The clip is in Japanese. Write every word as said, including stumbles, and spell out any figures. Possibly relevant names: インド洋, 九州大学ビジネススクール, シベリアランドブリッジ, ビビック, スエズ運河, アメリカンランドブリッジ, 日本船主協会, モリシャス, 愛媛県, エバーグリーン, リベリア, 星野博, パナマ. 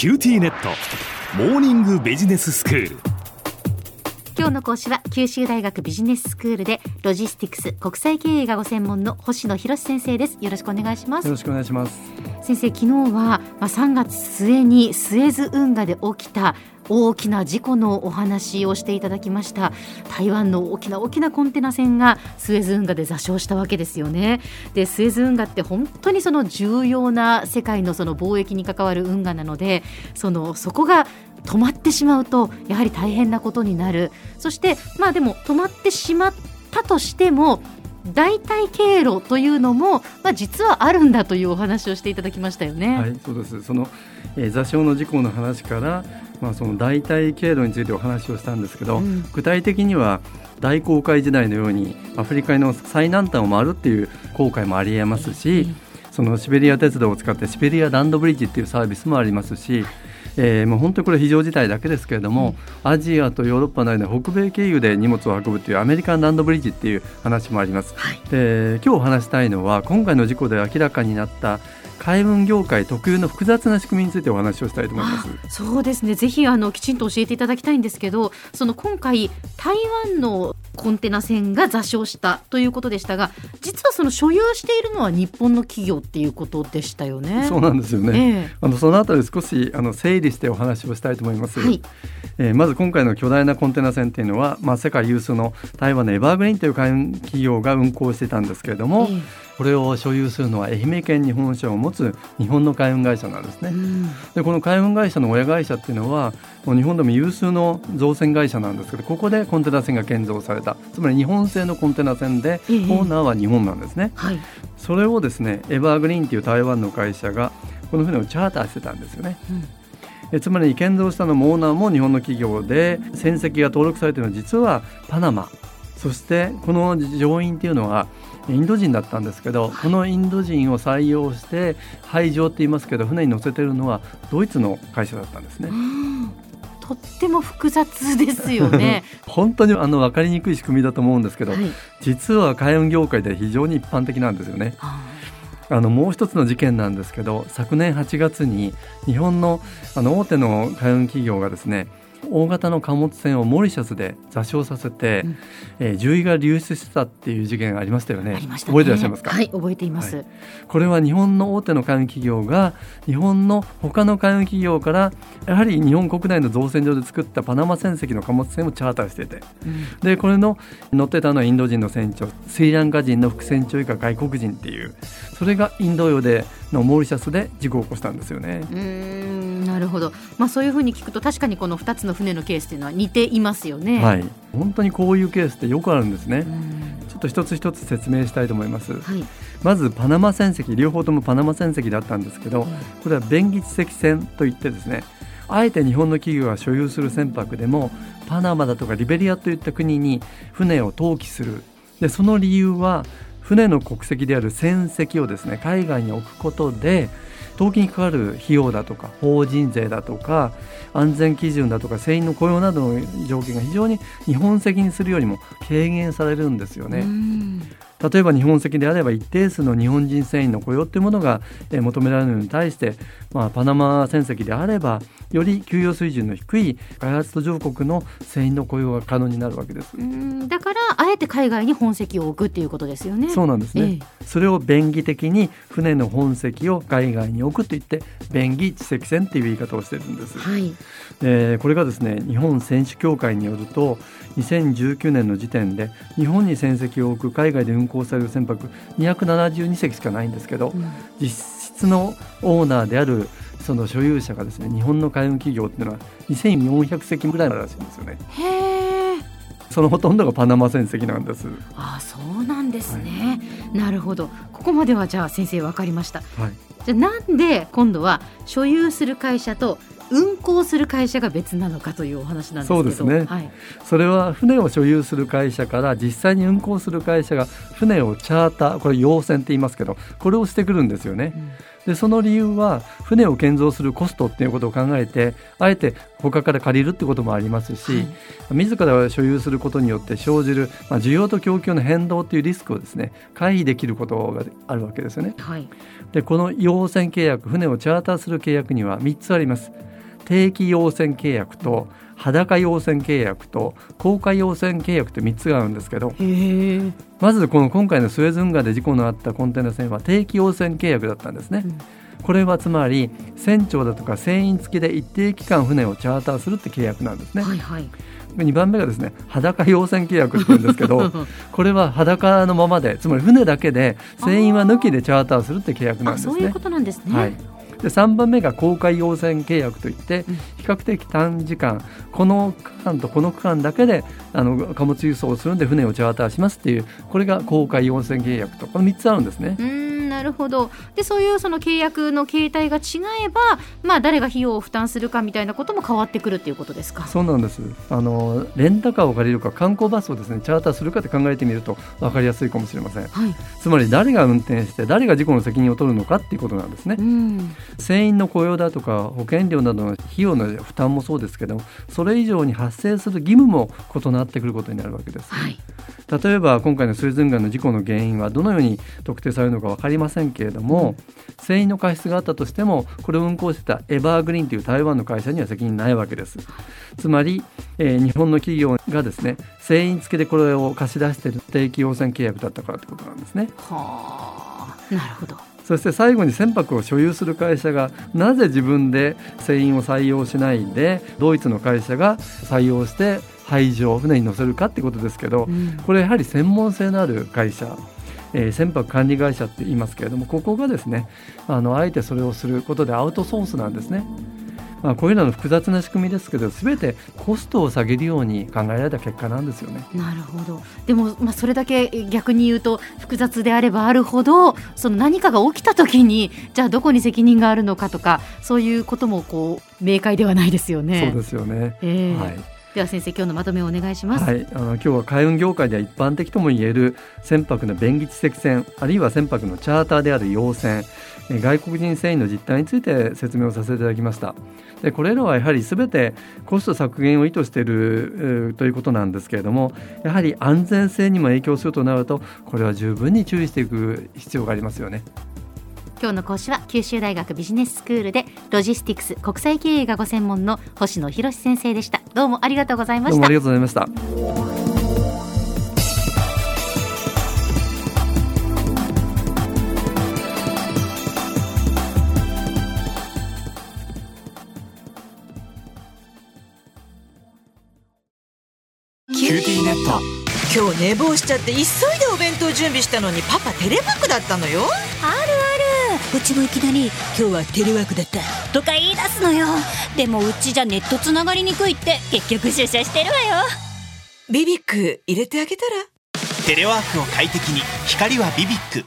キューティーネットモーニングビジネススクール。今日の講師は九州大学ビジネススクールでロジスティクス国際経営がご専門の星野博先生です。よろしくお願いします。よろしくお願いします。先生、昨日は、まあ、さんがつ末にスエズ運河で起きた大きな事故のお話をしていただきました。台湾の大きな大きなコンテナ船がスエズ運河で座礁したわけですよね。で、スエズ運河って本当にその重要な世界のその貿易に関わる運河なので、そのそこが止まってしまうとやはり大変なことになる。そしてまあでも止まってしまったとしても代替経路というのも、まあ、実はあるんだというお話をしていただきましたよね。はい、そうです。その、えー、座礁の事故の話から、まあ、その代替経路についてお話をしたんですけど、うん、具体的には大航海時代のようにアフリカの最南端を回るっていう航海もありえますし、そのシベリア鉄道を使ってシベリアランドブリッジっていうサービスもありますし、えー、もう本当にこれ非常事態だけですけれども、アジアとヨーロッパの間北米経由で荷物を運ぶというアメリカンランドブリッジっていう話もあります。はい、で、今日お話したいのは今回の事故で明らかになった海運業界特有の複雑な仕組みについてお話をしたいと思います。そうですね、ぜひあのきちんと教えていただきたいんですけど、その今回台湾のコンテナ船が座礁したということでしたが、実はその所有しているのは日本の企業っていうことでしたよね。そうなんですよね。ええ、あのそのあたり少しあの整理してお話をしたいと思います。はい、えー、まず今回の巨大なコンテナ船というのは、まあ、世界有数の台湾のエバーグリーンという海運企業が運航してたんですけれども、ええ、これを所有するのは愛媛県に本社を持つ日本の海運会社なんですね。うん、でこの海運会社の親会社っていうのは日本でも有数の造船会社なんですけど、ここでコンテナ船が建造された、つまり日本製のコンテナ船で、えー、オーナーは日本なんですね。はい、それをですねエバーグリーンという台湾の会社がこの船をチャーターしてたんですよね。うん、えつまり建造したのもオーナーも日本の企業で、船籍が登録されているのは実はパナマ、そしてこの乗員っていうのはインド人だったんですけど、このインド人を採用して配乗って言いますけど、船に乗せてるのはドイツの会社だったんですね。うん、とっても複雑ですよね。本当にあの分かりにくい仕組みだと思うんですけど、はい、実は海運業界で非常に一般的なんですよね。あのもう一つの事件なんですけど、昨年はちがつに日本 の, あの大手の海運企業がですね大型の貨物船をモリシャスで座礁させて、うん、えー、重油が流出してたっていう事件がありましたよ ね, ありましたね。覚えていらっしゃいますか？はい、覚えています。はい、これは日本の大手の海運企業が日本の他の海運企業からやはり日本国内の造船所で作ったパナマ船籍の貨物船をチャーターしていて、うん、でこれの乗ってたのはインド人の船長、スリランカ人の副船長以下外国人っていう、それがインド洋でのモリシャスで事故を起こしたんですよね。うーん、なるほど。まあ、そういうふうに聞くと確かにこのふたつの船のケースというのは似ていますよね。はい、本当にこういうケースってよくあるんですね。ちょっと一つ一つ説明したいと思います。はい、まずパナマ船籍、両方ともパナマ船籍だったんですけど、これは便宜地籍船といってですね、あえて日本の企業が所有する船舶でもパナマだとかリベリアといった国に船を投棄する。でその理由は船の国籍である船籍をですね海外に置くことで、投機にかかる費用だとか法人税だとか安全基準だとか船員の雇用などの条件が非常に日本籍にするよりも軽減されるんですよね。例えば日本籍であれば一定数の日本人船員の雇用というものが求められるのに対して、まあ、パナマ船籍であればより給与水準の低い開発途上国の船員の雇用が可能になるわけです。うんだからあえて海外に本籍を置くということですよね。そうなんですね。ええ、それを便宜的に船の本籍を海外に置くといって便宜地籍船という言い方をしているんです。はい、でこれがですね日本船主協会によるとにせんじゅうきゅうねんの時点で日本に船籍を置く海外で運航される船舶にひゃくななじゅうにせきしかないんですけど、うん、実質のオーナーであるその所有者がですね日本の海運企業っていうのはにせんよんひゃくせきぐらいあるらしいんですよね。へー、そのほとんどがパナマ船籍なんです。ああ、そうなんですね。はい、なるほど。ここまではじゃあ先生分かりました。はい、じゃあなんで今度は所有する会社と運航する会社が別なのかというお話なんですけど。そうですね。はい、それは船を所有する会社から実際に運航する会社が船をチャーター、これ洋船って言いますけど、これをしてくるんですよね。うん、でその理由は船を建造するコストっていうことを考えてあえて他から借りるってこともありますし、はい、自ら所有することによって生じる、まあ、需要と供給の変動というリスクをですね回避できることがあるわけですよね。はい、でこの洋船契約、船をチャーターする契約にはみっつあります。定期用船契約と裸用船契約と公開用船契約ってみっつがあるんですけど、へまずこの今回のスエズ運河で事故のあったコンテナ船は定期用船契約だったんですね、うん、これはつまり船長だとか船員付きで一定期間船をチャーターするって契約なんですね、はいはい、にばんめがですね裸用船契約って言うんですけどこれは裸のままでつまり船だけで船員は抜きでチャーターするって契約なんですね。あ、そういうことなんですね、はい。でさんばんめが公開用船契約といって比較的短時間この区間とこの区間だけであの貨物輸送をするので船をチャーターしますっていう、これが公開用船契約と、このみっつあるんですね。うーん、なるほど。でそういうその契約の形態が違えば、まあ、誰が費用を負担するかみたいなことも変わってくるということですか。そうなんです。あのレンタカーを借りるか観光バスをですねチャーターするかって考えてみると分かりやすいかもしれません、はい、つまり誰が運転して誰が事故の責任を取るのかっていうことなんですね。うん、船員の雇用だとか保険料などの費用の負担もそうですけども、それ以上に発生する義務も異なってくることになるわけです、はい、例えば今回のスエズ運河の事故の原因はどのように特定されるのか分かりませんけれども、船員の過失があったとしてもこれを運航してたエバーグリーンという台湾の会社には責任ないわけです。つまり、えー、日本の企業がですね船員付けでこれを貸し出している定期用船契約だったからということなんですね。はあ、なるほど。そして最後に船舶を所有する会社がなぜ自分で船員を採用しないでドイツの会社が採用して排除を船に乗せるかってことですけど、うん、これやはり専門性のある会社、えー、船舶管理会社って言いますけれども、ここがですね あの、あえてそれをすることでアウトソースなんですね。まあ、こういうのの複雑な仕組みですけど、すべてコストを下げるように考えられた結果なんですよね。なるほど。でも、まあ、それだけ逆に言うと複雑であればあるほど、その何かが起きた時にじゃあどこに責任があるのかとか、そういうこともこう明快ではないですよね。そうですよね、えーはい。では先生、今日のまとめをお願いします。はい、あの今日は海運業界では一般的ともいえる船舶の便宜知的船、あるいは船舶のチャーターである用船、外国人船員の実態について説明をさせていただきました。でこれらはやはりすべてコスト削減を意図しているということなんですけれども、やはり安全性にも影響するとなると、これは十分に注意していく必要がありますよね。今日の講師は九州大学ビジネススクールでロジスティクス国際経営がご専門の星野博先生でした。どうもありがとうございました。どうもありがとうございました。キューティーネット、今日寝坊しちゃって急いでお弁当準備したのにパパテレワークだったのよ。あるある、うちもいきなり今日はテレワークだったとか言い出すのよ。でもうちじゃネットつながりにくいって結局出社してるわよ。ビビック入れてあげたら。テレワークを快適に、光はビビック。